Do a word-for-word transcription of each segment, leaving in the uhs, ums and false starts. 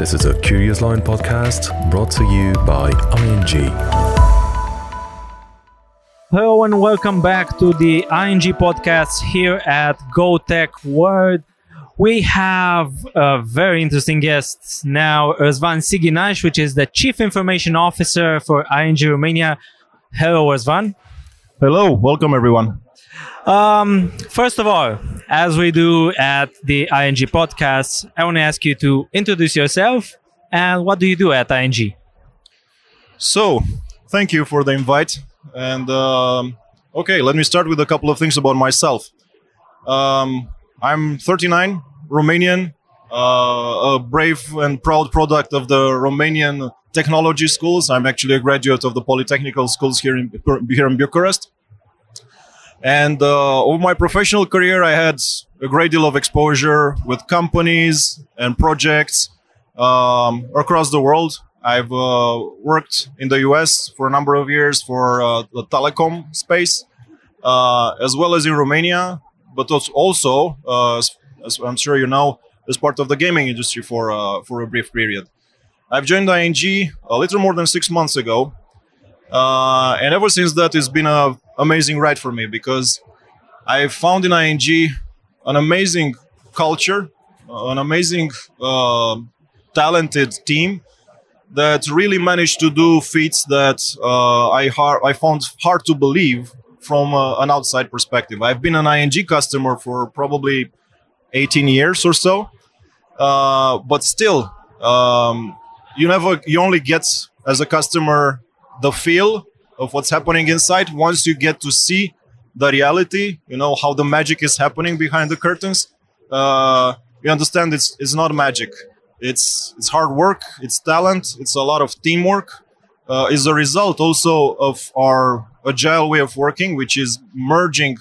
This is a Curious Lion podcast brought to you by I N G. Hello and welcome back to the I N G podcast here at GoTech World. We have a very interesting guest now, Ersvan Siginash, which is the Chief Information Officer for I N G Romania. Hello, Ersvan. Hello, welcome everyone. Um, first of all, as we do at the I N G podcast, I want to ask you to introduce yourself and what do you do at I N G? So, thank you for the invite. And um, okay, let me start with a couple of things about myself. Um, I'm thirty-nine, Romanian, uh, a brave and proud product of the Romanian technology schools. I'm actually a graduate of the polytechnical schools here in, here in Bucharest. And uh, over my professional career, I had a great deal of exposure with companies and projects um, across the world. I've uh, worked in the U S for a number of years for uh, the telecom space, uh, as well as in Romania. But also, uh, as I'm sure you know, as part of the gaming industry for uh, for a brief period. I've joined I N G a little more than six months ago. Uh, and ever since that, it's been an amazing ride for me because I found in I N G an amazing culture, an amazing, uh, talented team that really managed to do feats that uh, I, har- I found hard to believe from uh, an outside perspective. I've been an I N G customer for probably eighteen years or so, uh, but still, um, you never, you only get as a customer the feel of what's happening inside once you get to see the reality. You know how the magic is happening behind the curtains. Uh, you understand it's it's not magic. It's it's hard work. It's talent. It's a lot of teamwork. Uh, it's a result also of our agile way of working, which is merging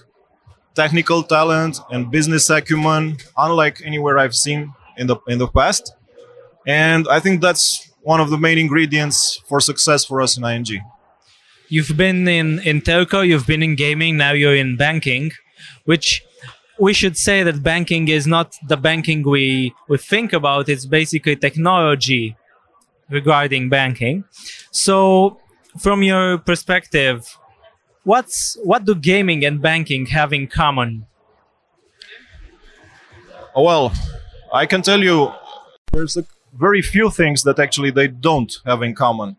technical talent and business acumen, unlike anywhere I've seen in the in the past. And I think that's one of the main ingredients for success for us in I N G. You've been in, in telco, you've been in gaming, now you're in banking, which we should say that banking is not the banking we, we think about. It's basically technology regarding banking. So from your perspective, what's what do gaming and banking have in common? Well, I can tell you there's a very few things that actually they don't have in common.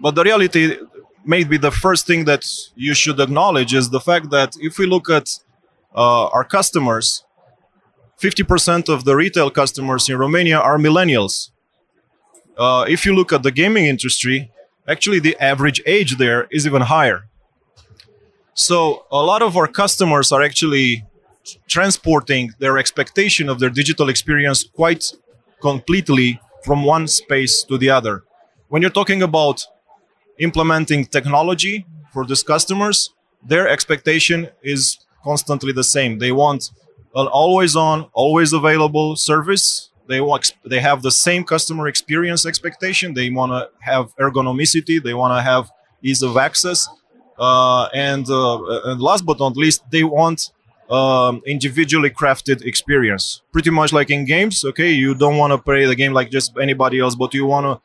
But the reality, maybe the first thing that you should acknowledge is the fact that if we look at uh, our customers, fifty percent of the retail customers in Romania are millennials. Uh, if you look at the gaming industry, actually the average age there is even higher. So a lot of our customers are actually transporting their expectation of their digital experience quite completely from one space to the other. When you're talking about implementing technology for these customers, their expectation is constantly the same. They want an always-on, always-available service. They want, they have the same customer experience expectation. They want to have ergonomicity. They want to have ease of access. Uh, and, uh, and last but not least, they want Um, individually crafted experience. Pretty much like in games, okay, you don't want to play the game like just anybody else, but you want to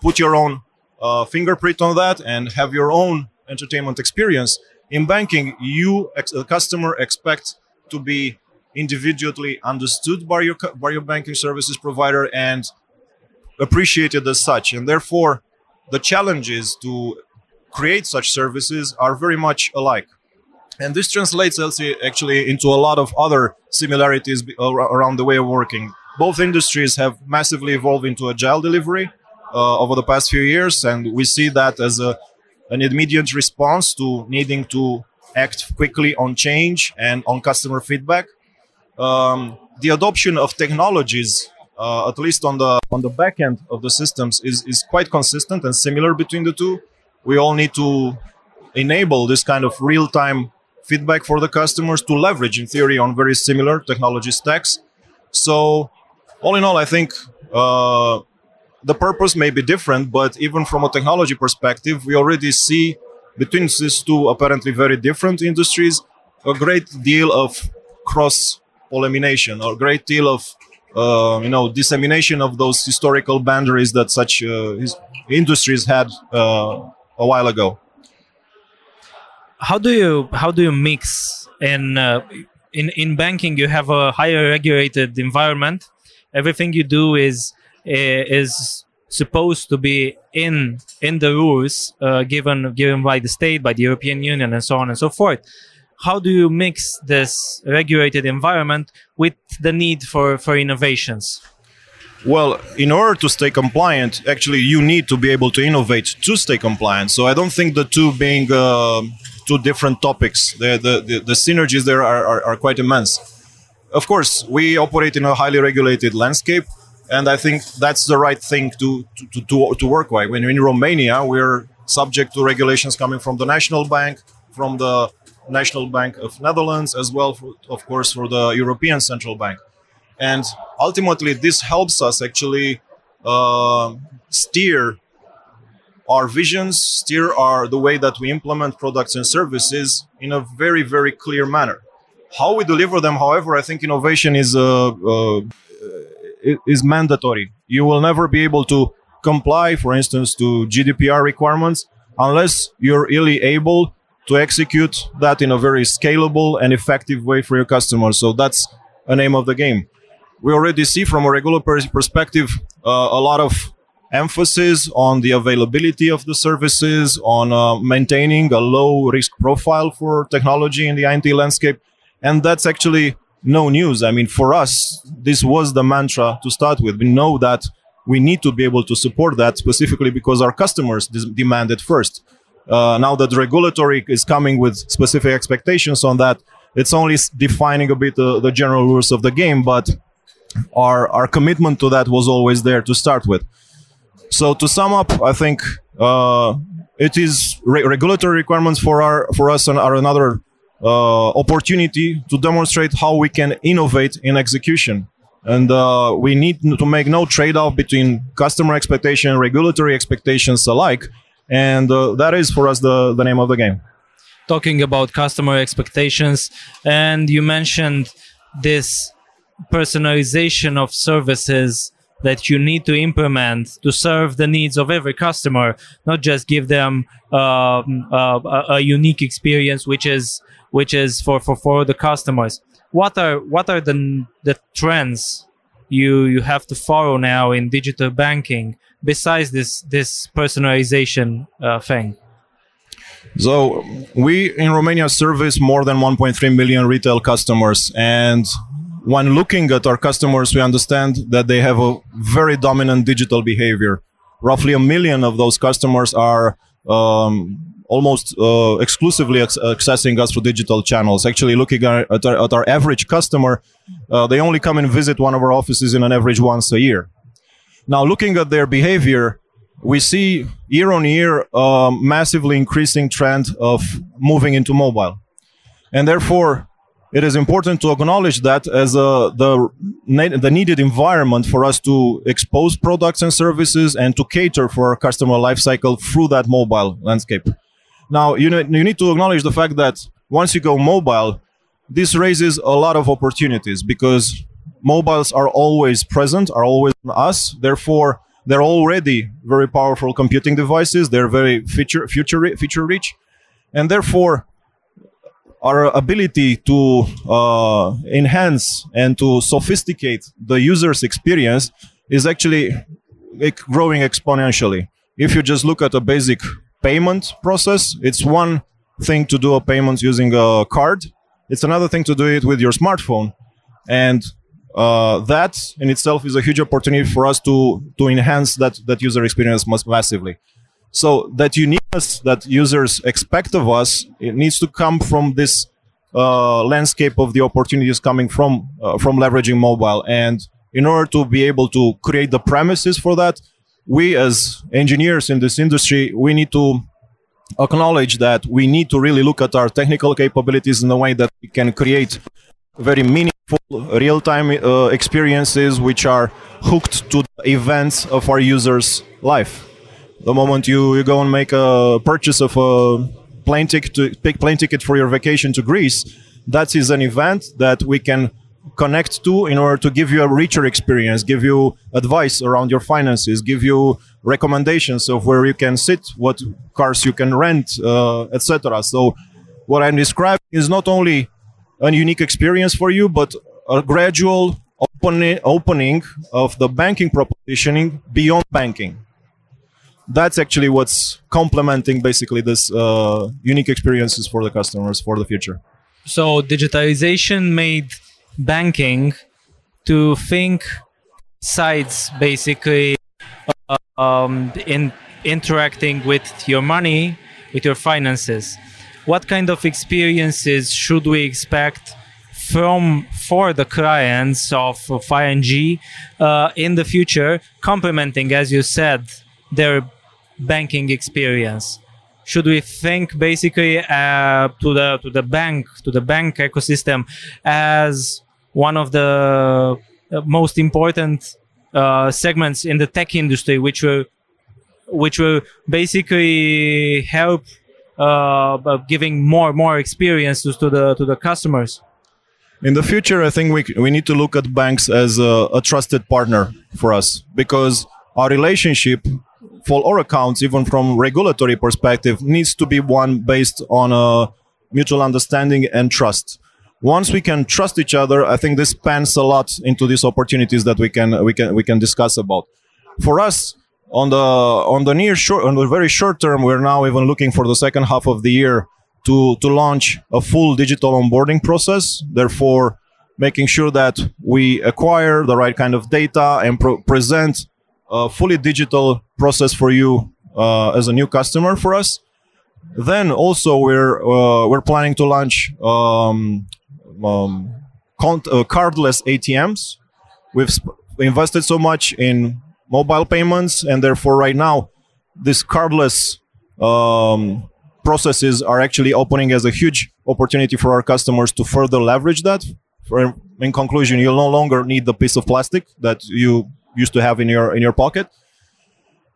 put your own uh, fingerprint on that and have your own entertainment experience. In banking, you, as a customer, expect to be individually understood by your, by your banking services provider and appreciated as such. And therefore, the challenges to create such services are very much alike. And this translates also actually into a lot of other similarities around the way of working. Both industries have massively evolved into agile delivery uh, over the past few years, and we see that as a, an immediate response to needing to act quickly on change and on customer feedback. Um, the adoption of technologies, uh, at least on the on the back end of the systems, is is quite consistent and similar between the two. We all need to enable this kind of real-time feedback for the customers to leverage, in theory, on very similar technology stacks. So, all in all, I think uh, the purpose may be different, but even from a technology perspective, we already see between these two apparently very different industries a great deal of cross-pollination, a great deal of uh, you know, dissemination of those historical boundaries that such uh, industries had uh, a while ago. How do you how do you mix in uh, in in banking? You have a higher regulated environment. Everything you do is is supposed to be in in the rules uh, given given by the state, by the European Union, and so on and so forth. How do you mix this regulated environment with the need for, for innovations? Well, in order to stay compliant, actually, you need to be able to innovate to stay compliant. So I don't think the two being uh, two different topics, the, the, the, the synergies there are, are, are quite immense. Of course, we operate in a highly regulated landscape, and I think that's the right thing to, to, to, to work with. When in Romania, we're subject to regulations coming from the National Bank, from the National Bank of Netherlands, as well, for, of course, for the European Central Bank. And ultimately, this helps us actually uh, steer our visions, steer our the way that we implement products and services in a very, very clear manner. How we deliver them, however, I think innovation is uh, uh, is mandatory. You will never be able to comply, for instance, to G D P R requirements unless you're really able to execute that in a very scalable and effective way for your customers. So that's the name of the game. We already see from a regulatory perspective uh, a lot of emphasis on the availability of the services, on uh, maintaining a low risk profile for technology in the I T landscape. And that's actually no news. I mean, for us, this was the mantra to start with. We know that we need to be able to support that specifically because our customers dis- demand it first. Uh, now that regulatory is coming with specific expectations on that, it's only defining a bit uh, the general rules of the game, but our our commitment to that was always there to start with. So to sum up, I think uh, it is re- regulatory requirements for our for us and are another uh, opportunity to demonstrate how we can innovate in execution. And uh, we need to make no trade-off between customer expectation and regulatory expectations alike. And uh, that is for us the, the name of the game. Talking about customer expectations, and you mentioned this personalization of services that you need to implement to serve the needs of every customer, not just give them uh, a, a unique experience, which is which is for, for, for the customers. What are what are the the trends you you have to follow now in digital banking besides this this personalization uh, thing? So we in Romania service more than one point three million retail customers, and when looking at our customers, we understand that they have a very dominant digital behavior. Roughly a million of those customers are um, almost uh, exclusively ex- accessing us through digital channels. Actually, looking at our, at our average customer, uh, they only come and visit one of our offices in an average once a year. Now, looking at their behavior, we see year on year a massively increasing trend of moving into mobile. And therefore, it is important to acknowledge that as a, the, the needed environment for us to expose products and services and to cater for our customer lifecycle through that mobile landscape. Now, you, know, you need to acknowledge the fact that once you go mobile, this raises a lot of opportunities because mobiles are always present, are always on us. Therefore, they're already very powerful computing devices. They're very feature, feature, feature rich. And therefore, our ability to uh, enhance and to sophisticate the user's experience is actually growing exponentially. If you just look at a basic payment process, it's one thing to do a payment using a card. It's another thing to do it with your smartphone. And Uh, that in itself is a huge opportunity for us to to enhance that, that user experience most massively. So that uniqueness that users expect of us, it needs to come from this uh, landscape of the opportunities coming from uh, from leveraging mobile. And in order to be able to create the premises for that, we as engineers in this industry, we need to acknowledge that we need to really look at our technical capabilities in a way that we can create very meaningful real-time uh, experiences which are hooked to the events of our users' life. The moment you, you go and make a purchase of a plane ticket, to, plane ticket for your vacation to Greece, that is an event that we can connect to in order to give you a richer experience, give you advice around your finances, give you recommendations of where you can sit, what cars you can rent, uh, et cetera. So what I'm describing is not only a unique experience for you, but a gradual open opening of the banking propositioning beyond banking. That's actually what's complementing basically this uh, unique experiences for the customers for the future. So digitization made banking to think sides basically uh, um, in interacting with your money, with your finances. What kind of experiences should we expect from for the clients of, of I N G uh, in the future, complementing, as you said, their banking experience? Should we think basically uh, to the to the bank to the bank ecosystem as one of the most important uh, segments in the tech industry, which will which will basically help uh, giving more more experiences to the to the customers? In the future, I think we we need to look at banks as a, a trusted partner for us, because our relationship, for all accounts, even from regulatory perspective, needs to be one based on a mutual understanding and trust. Once we can trust each other, I think this pans a lot into these opportunities that we can we can we can discuss about. For us, on the on the near short on the very short term, we're now even looking for the second half of the year to to launch a full digital onboarding process. Therefore, making sure that we acquire the right kind of data and pro- present a fully digital process for you uh, as a new customer for us. Then also we're uh, we're planning to launch um, um, count, uh, cardless A T Ms. We've sp- invested so much in mobile payments, and therefore right now these cardless um, processes are actually opening as a huge opportunity for our customers to further leverage that. For, in conclusion, you'll no longer need the piece of plastic that you used to have in your in your pocket.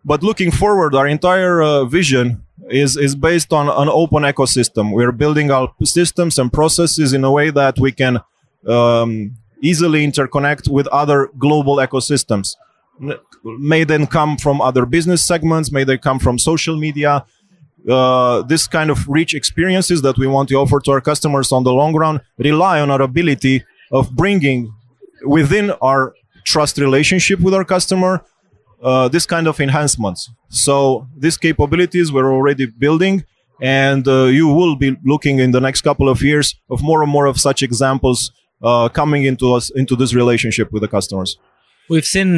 But looking forward, our entire uh, vision is is based on an open ecosystem. We're building our systems and processes in a way that we can um, easily interconnect with other global ecosystems. May then come from other business segments, may they come from social media. Uh, this kind of rich experiences that we want to offer to our customers on the long run rely on our ability of bringing within our trust relationship with our customer, uh, this kind of enhancements. So these capabilities we're already building, and uh, you will be looking in the next couple of years of more and more of such examples uh, coming into us into this relationship with the customers. We've seen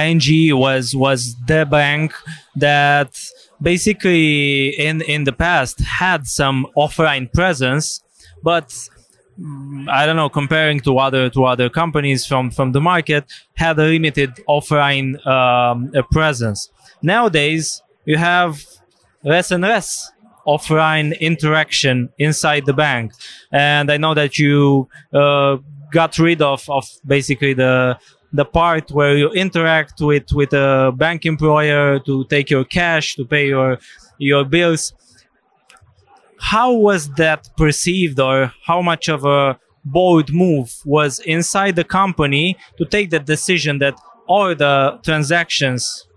I N G was was the bank that basically in in the past had some offline presence, but I don't know, comparing to other to other companies from, from the market, had a limited offline um, presence. Nowadays, you have less and less offline interaction inside the bank. And I know that you uh, got rid of, of basically the the part where you interact with, with a bank employer to take your cash, to pay your your bills. How was that perceived, or how much of a bold move was inside the company to take the decision that all the transactions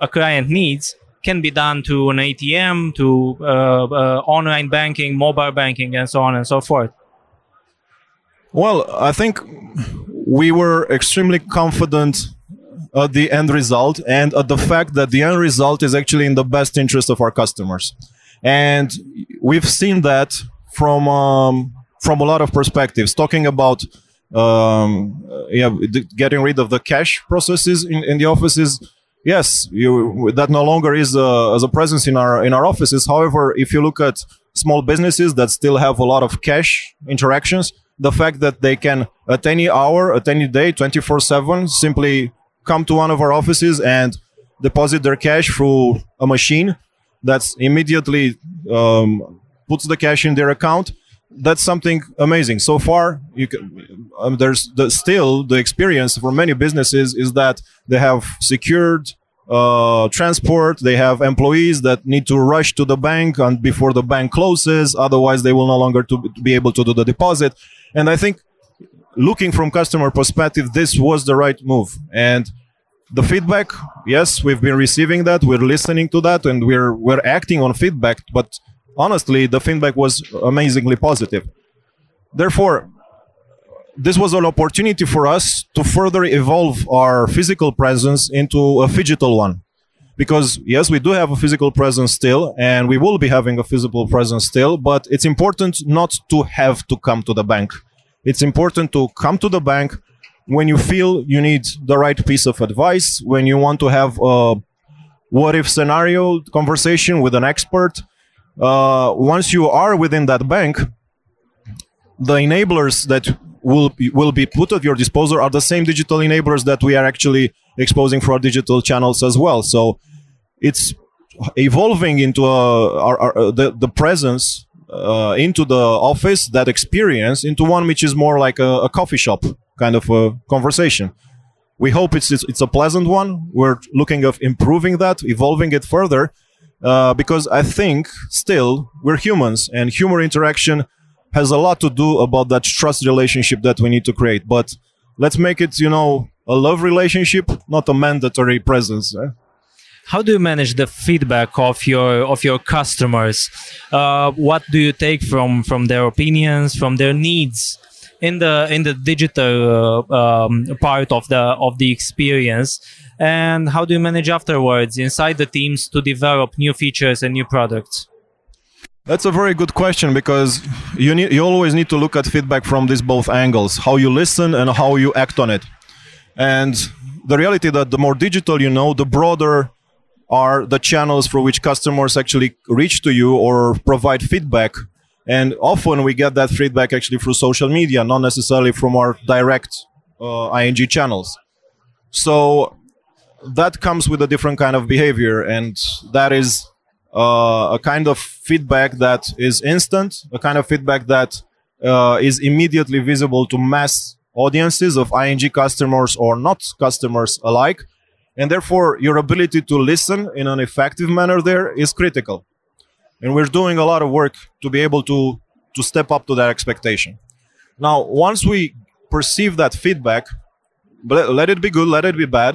a client needs can be done to an A T M, to uh, uh, online banking, mobile banking, and so on and so forth? Well, I think we were extremely confident at the end result and at the fact that the end result is actually in the best interest of our customers. And we've seen that from um, from a lot of perspectives. Talking about um, yeah, d- getting rid of the cash processes in, in the offices, yes, you, that no longer is uh, as a presence in our in our offices. However, if you look at small businesses that still have a lot of cash interactions, the fact that they can at any hour, at any day, twenty-four seven, simply come to one of our offices and deposit their cash through a machine that's immediately um, puts the cash in their account. That's something amazing. So far, you can, um, there's the, still the experience for many businesses is that they have secured uh, transport. They have employees that need to rush to the bank and before the bank closes. Otherwise, they will no longer to be able to do the deposit. And I think looking from customer perspective, this was the right move. And the feedback, yes, we've been receiving that, we're listening to that, and we're we're acting on feedback, but honestly, the feedback was amazingly positive. Therefore, this was an opportunity for us to further evolve our physical presence into a digital one. Because yes, we do have a physical presence still, and we will be having a physical presence still, but it's important not to have to come to the bank. It's important to come to the bank when you feel you need the right piece of advice, when you want to have a what-if scenario conversation with an expert. Uh, once you are within that bank, the enablers that will be, will be put at your disposal are the same digital enablers that we are actually exposing for our digital channels as well. So it's evolving into a, our, our, the, the presence uh, into the office, that experience, into one which is more like a, a coffee shop kind of a conversation. We hope it's, it's, it's a pleasant one. We're looking at improving that, evolving it further, uh, because I think still we're humans, and human interaction has a lot to do about that trust relationship that we need to create. But let's make it, you know, a love relationship, not a mandatory presence. Eh? How do you manage the feedback of your of your customers? Uh, what do you take from from their opinions, from their needs in the in the digital uh, um, part of the of the experience? And how do you manage afterwards inside the teams to develop new features and new products? That's a very good question, because you need, you always need to look at feedback from these both angles, how you listen and how you act on it. And the reality that the more digital you know, the broader are the channels for which customers actually reach to you or provide feedback. And often we get that feedback actually through social media, not necessarily from our direct uh, I N G channels. So that comes with a different kind of behavior, and that is Uh, a kind of feedback that is instant, a kind of feedback that uh, is immediately visible to mass audiences of I N G customers or not customers alike. And therefore, your ability to listen in an effective manner there is critical. And we're doing a lot of work to be able to, to step up to that expectation. Now, once we perceive that feedback, let it be good, let it be bad,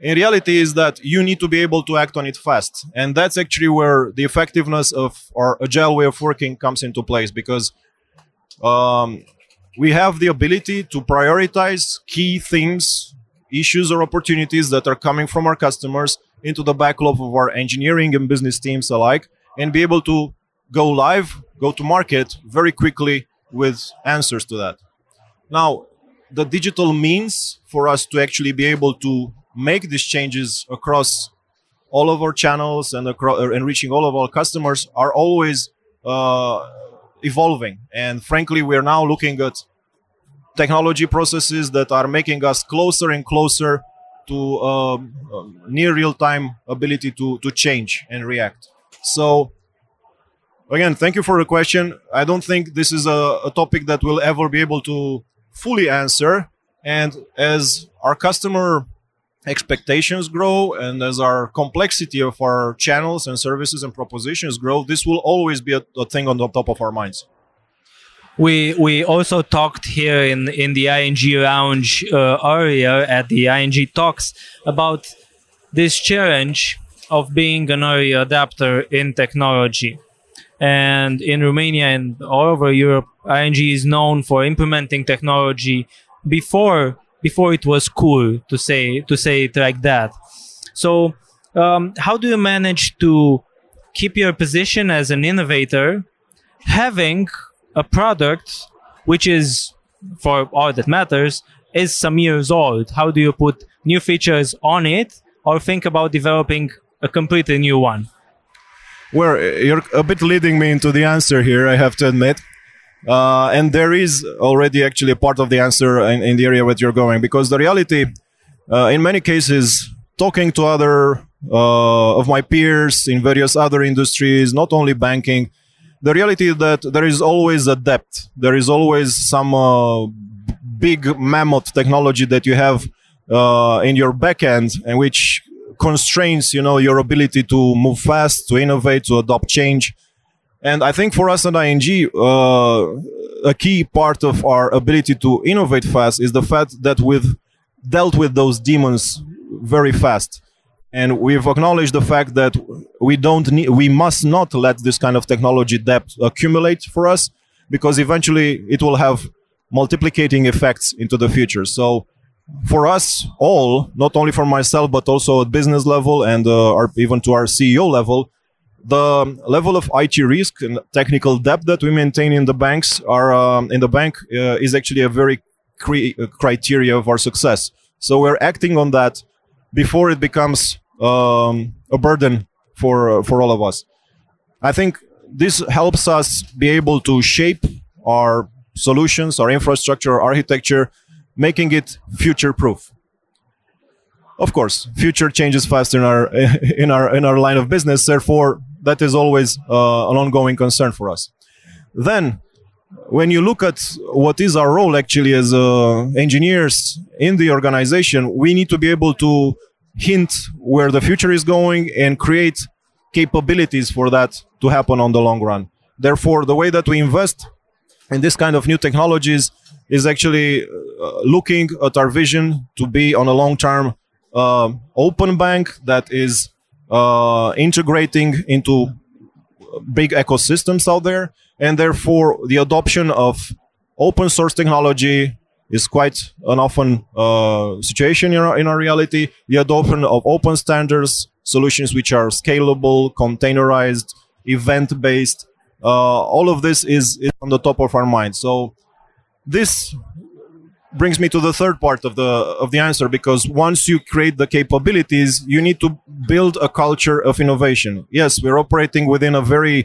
in reality is that you need to be able to act on it fast. And that's actually where the effectiveness of our agile way of working comes into place, because um, we have the ability to prioritize key things, issues or opportunities that are coming from our customers into the backlog of our engineering and business teams alike, and be able to go live, go to market very quickly with answers to that. Now, the digital means for us to actually be able to make these changes across all of our channels and across and reaching all of our customers are always uh, evolving. And frankly, we are now looking at technology processes that are making us closer and closer to um, near real-time ability to, to change and react. So again, thank you for the question. I don't think this is a, a topic that we'll ever be able to fully answer. And as our customer expectations grow, and as our complexity of our channels and services and propositions grow, this will always be a, a thing on the top of our minds. We we also talked here in, in the I N G lounge uh, earlier at the I N G Talks about this challenge of being an early adopter in technology. And in Romania and all over Europe, I N G is known for implementing technology before Before it was cool to say to say it like that. So, um, how do you manage to keep your position as an innovator, having a product which is, for all that matters, is some years old? How do you put new features on it, or think about developing a completely new one? Well, you're a bit leading me into the answer here, I have to admit. Uh, and there is already actually a part of the answer in, in the area where you're going, because the reality, uh, in many cases, talking to other uh, of my peers in various other industries, not only banking, the reality is that there is always a depth. There is always some uh, big mammoth technology that you have uh, in your back end, and which constrains, you know, your ability to move fast, to innovate, to adopt change. And I think for us at I N G, uh, a key part of our ability to innovate fast is the fact that we've dealt with those demons very fast. And we've acknowledged the fact that we don't need, we must not let this kind of technology debt accumulate for us, because eventually it will have multiplicating effects into the future. So for us all, not only for myself, but also at business level and uh, our, even to our C E O level, the level of I T risk and technical debt that we maintain in the banks are um, in the bank uh, is actually a very cre- criteria of our success. So we're acting on that before it becomes um, a burden for uh, for all of us. I think this helps us be able to shape our solutions, our infrastructure, our architecture, making it future-proof. Of course, future changes fast in our in our in our line of business. Therefore, that is always uh, an ongoing concern for us. Then, when you look at what is our role actually as uh, engineers in the organization, we need to be able to hint where the future is going and create capabilities for that to happen on the long run. Therefore, the way that we invest in this kind of new technologies is actually uh, looking at our vision to be on a long-term uh, open bank that is uh, integrating into big ecosystems out there. And therefore, the adoption of open source technology is quite an often uh, situation in our, in our reality. The adoption of open standards, solutions which are scalable, containerized, event-based, uh, all of this is, is on the top of our mind. So this brings me to the third part of the of the answer, because once you create the capabilities, you need to build a culture of innovation. Yes, we're operating within a very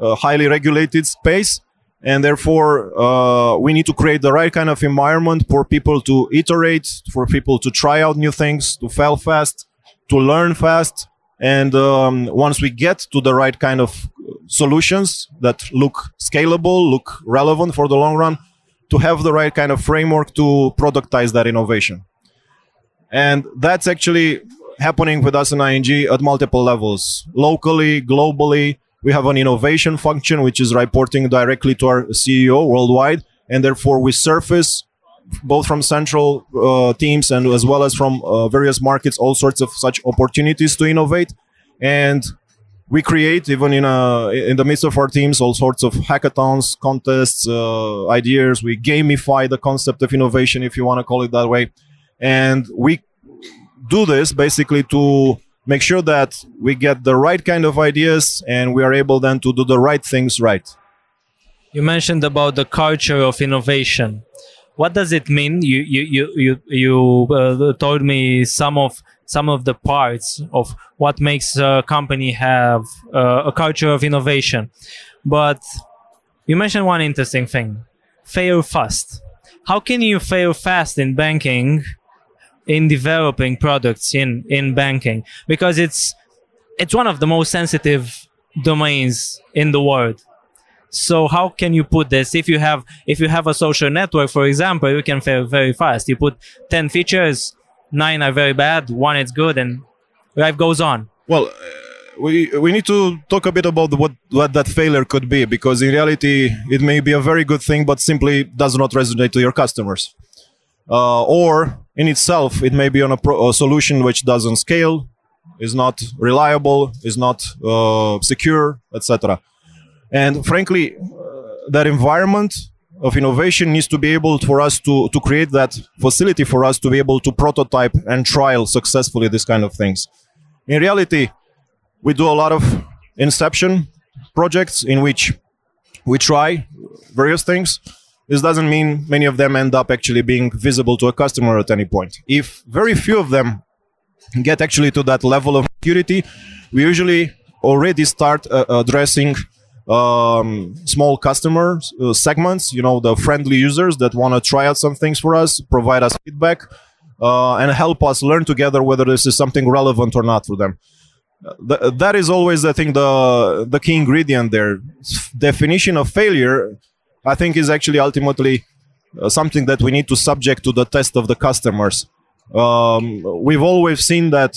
Uh, highly regulated space, and therefore uh, we need to create the right kind of environment for people to iterate, for people to try out new things, to fail fast, to learn fast. And um, once we get to the right kind of solutions that look scalable, look relevant for the long run, to have the right kind of framework to productize that innovation. And that's actually happening with us in I N G at multiple levels, locally, globally. We have an innovation function, which is reporting directly to our C E O worldwide. And therefore, we surface both from central uh, teams and as well as from uh, various markets, all sorts of such opportunities to innovate. And we create, even in a, in the midst of our teams, all sorts of hackathons, contests, uh, ideas. We gamify the concept of innovation, if you want to call it that way. And we do this basically to make sure that we get the right kind of ideas and we are able then to do the right things right. You mentioned about the culture of innovation. What does it mean? You you you you, you uh, told me some of some of the parts of what makes a company have uh, a culture of innovation. But you mentioned one interesting thing: fail fast. How can you fail fast in banking? In developing products in, in banking, because it's it's one of the most sensitive domains in the world. So how can you put this? If you have if you have a social network, for example, you can fail very fast. You put ten features, nine are very bad, one is good, and life goes on. Well, uh, we we need to talk a bit about what what that failure could be, because in reality it may be a very good thing, but simply does not resonate to your customers. Uh, or in itself, it may be on a, pro- a solution which doesn't scale, is not reliable, is not uh, secure, et cetera. And frankly, uh, that environment of innovation needs to be able for us to, to create that facility for us to be able to prototype and trial successfully this kind of things. In reality, we do a lot of inception projects in which we try various things. This doesn't mean many of them end up actually being visible to a customer at any point. If very few of them get actually to that level of maturity, we usually already start uh, addressing um, small customer uh, segments, you know, the friendly users that want to try out some things for us, provide us feedback, uh, and help us learn together whether this is something relevant or not for them. Th- that is always, I think, the, the key ingredient there. Definition of failure, I think, is actually ultimately uh, something that we need to subject to the test of the customers. Um, we've always seen that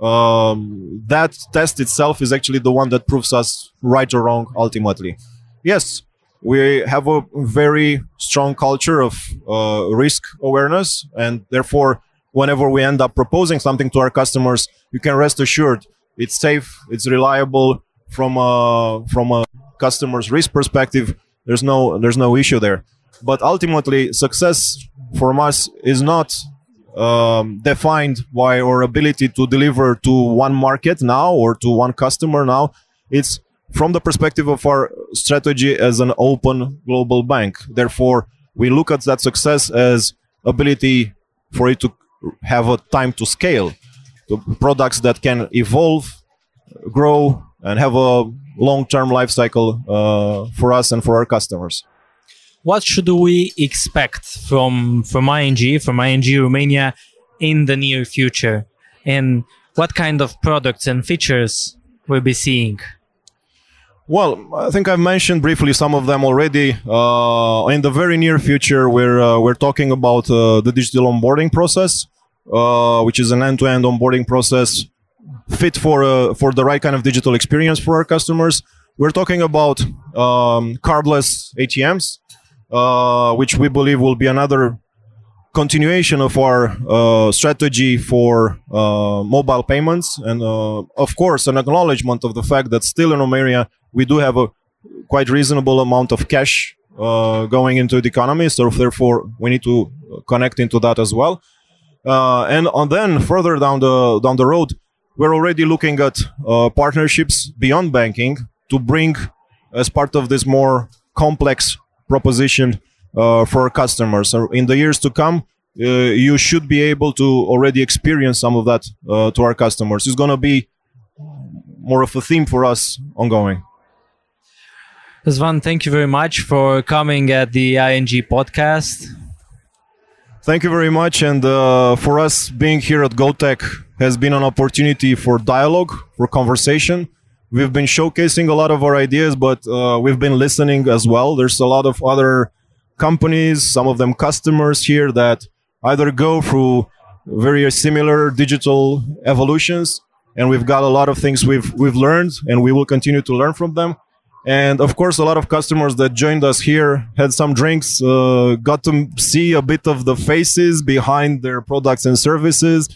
Um, that test itself is actually the one that proves us right or wrong ultimately. Yes, we have a very strong culture of uh, risk awareness, and therefore, whenever we end up proposing something to our customers, you can rest assured it's safe, it's reliable from a from a customer's risk perspective. There's no there's no issue there. But ultimately, success from us is not um, defined by our ability to deliver to one market now or to one customer now. It's from the perspective of our strategy as an open global bank. Therefore, we look at that success as ability for it to have a time to scale, to products that can evolve, grow, and have a long-term life cycle uh, for us and for our customers. What should we expect from from I N G, from I N G Romania in the near future? And what kind of products and features we'll be seeing? Well, I think I've mentioned briefly some of them already. Uh, in the very near future, we're uh, we're talking about uh, the digital onboarding process, uh, which is an end-to-end onboarding process fit for uh, for the right kind of digital experience for our customers. We're talking about um, cardless A T Ms, uh, which we believe will be another continuation of our uh, strategy for uh, mobile payments, and uh, of course an acknowledgement of the fact that still in Romania we do have a quite reasonable amount of cash uh, going into the economy, so therefore we need to connect into that as well. Uh, and on then further down the down the road, we're already looking at uh, partnerships beyond banking to bring as part of this more complex proposition Uh, for our customers. So in the years to come, uh, you should be able to already experience some of that uh, to our customers. It's going to be more of a theme for us ongoing. Ersvan, thank you very much for coming at the I N G podcast. Thank you very much. And uh, for us, being here at GoTech has been an opportunity for dialogue, for conversation. We've been showcasing a lot of our ideas, but uh, we've been listening as well. There's a lot of other companies, some of them customers here, that either go through very similar digital evolutions, and we've got a lot of things we've we've learned, and we will continue to learn from them. And of course, a lot of customers that joined us here had some drinks, uh, got to see a bit of the faces behind their products and services.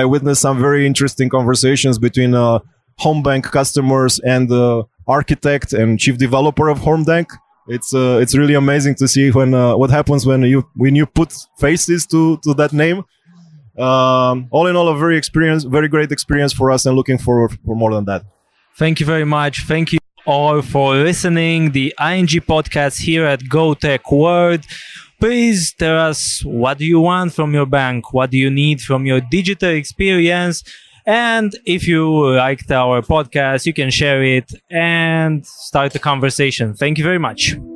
I witnessed some very interesting conversations between uh, Homebank customers and the uh, architect and chief developer of Homebank. It's uh, it's really amazing to see when uh, what happens when you when you put faces to to that name. Um, all in all, a very experience, very great experience for us, and looking forward for more than that. Thank you very much. Thank you all for listening the I N G podcast here at GoTech World. Please tell us, what do you want from your bank? What do you need from your digital experience? And if you liked our podcast, you can share it and start the conversation. Thank you very much.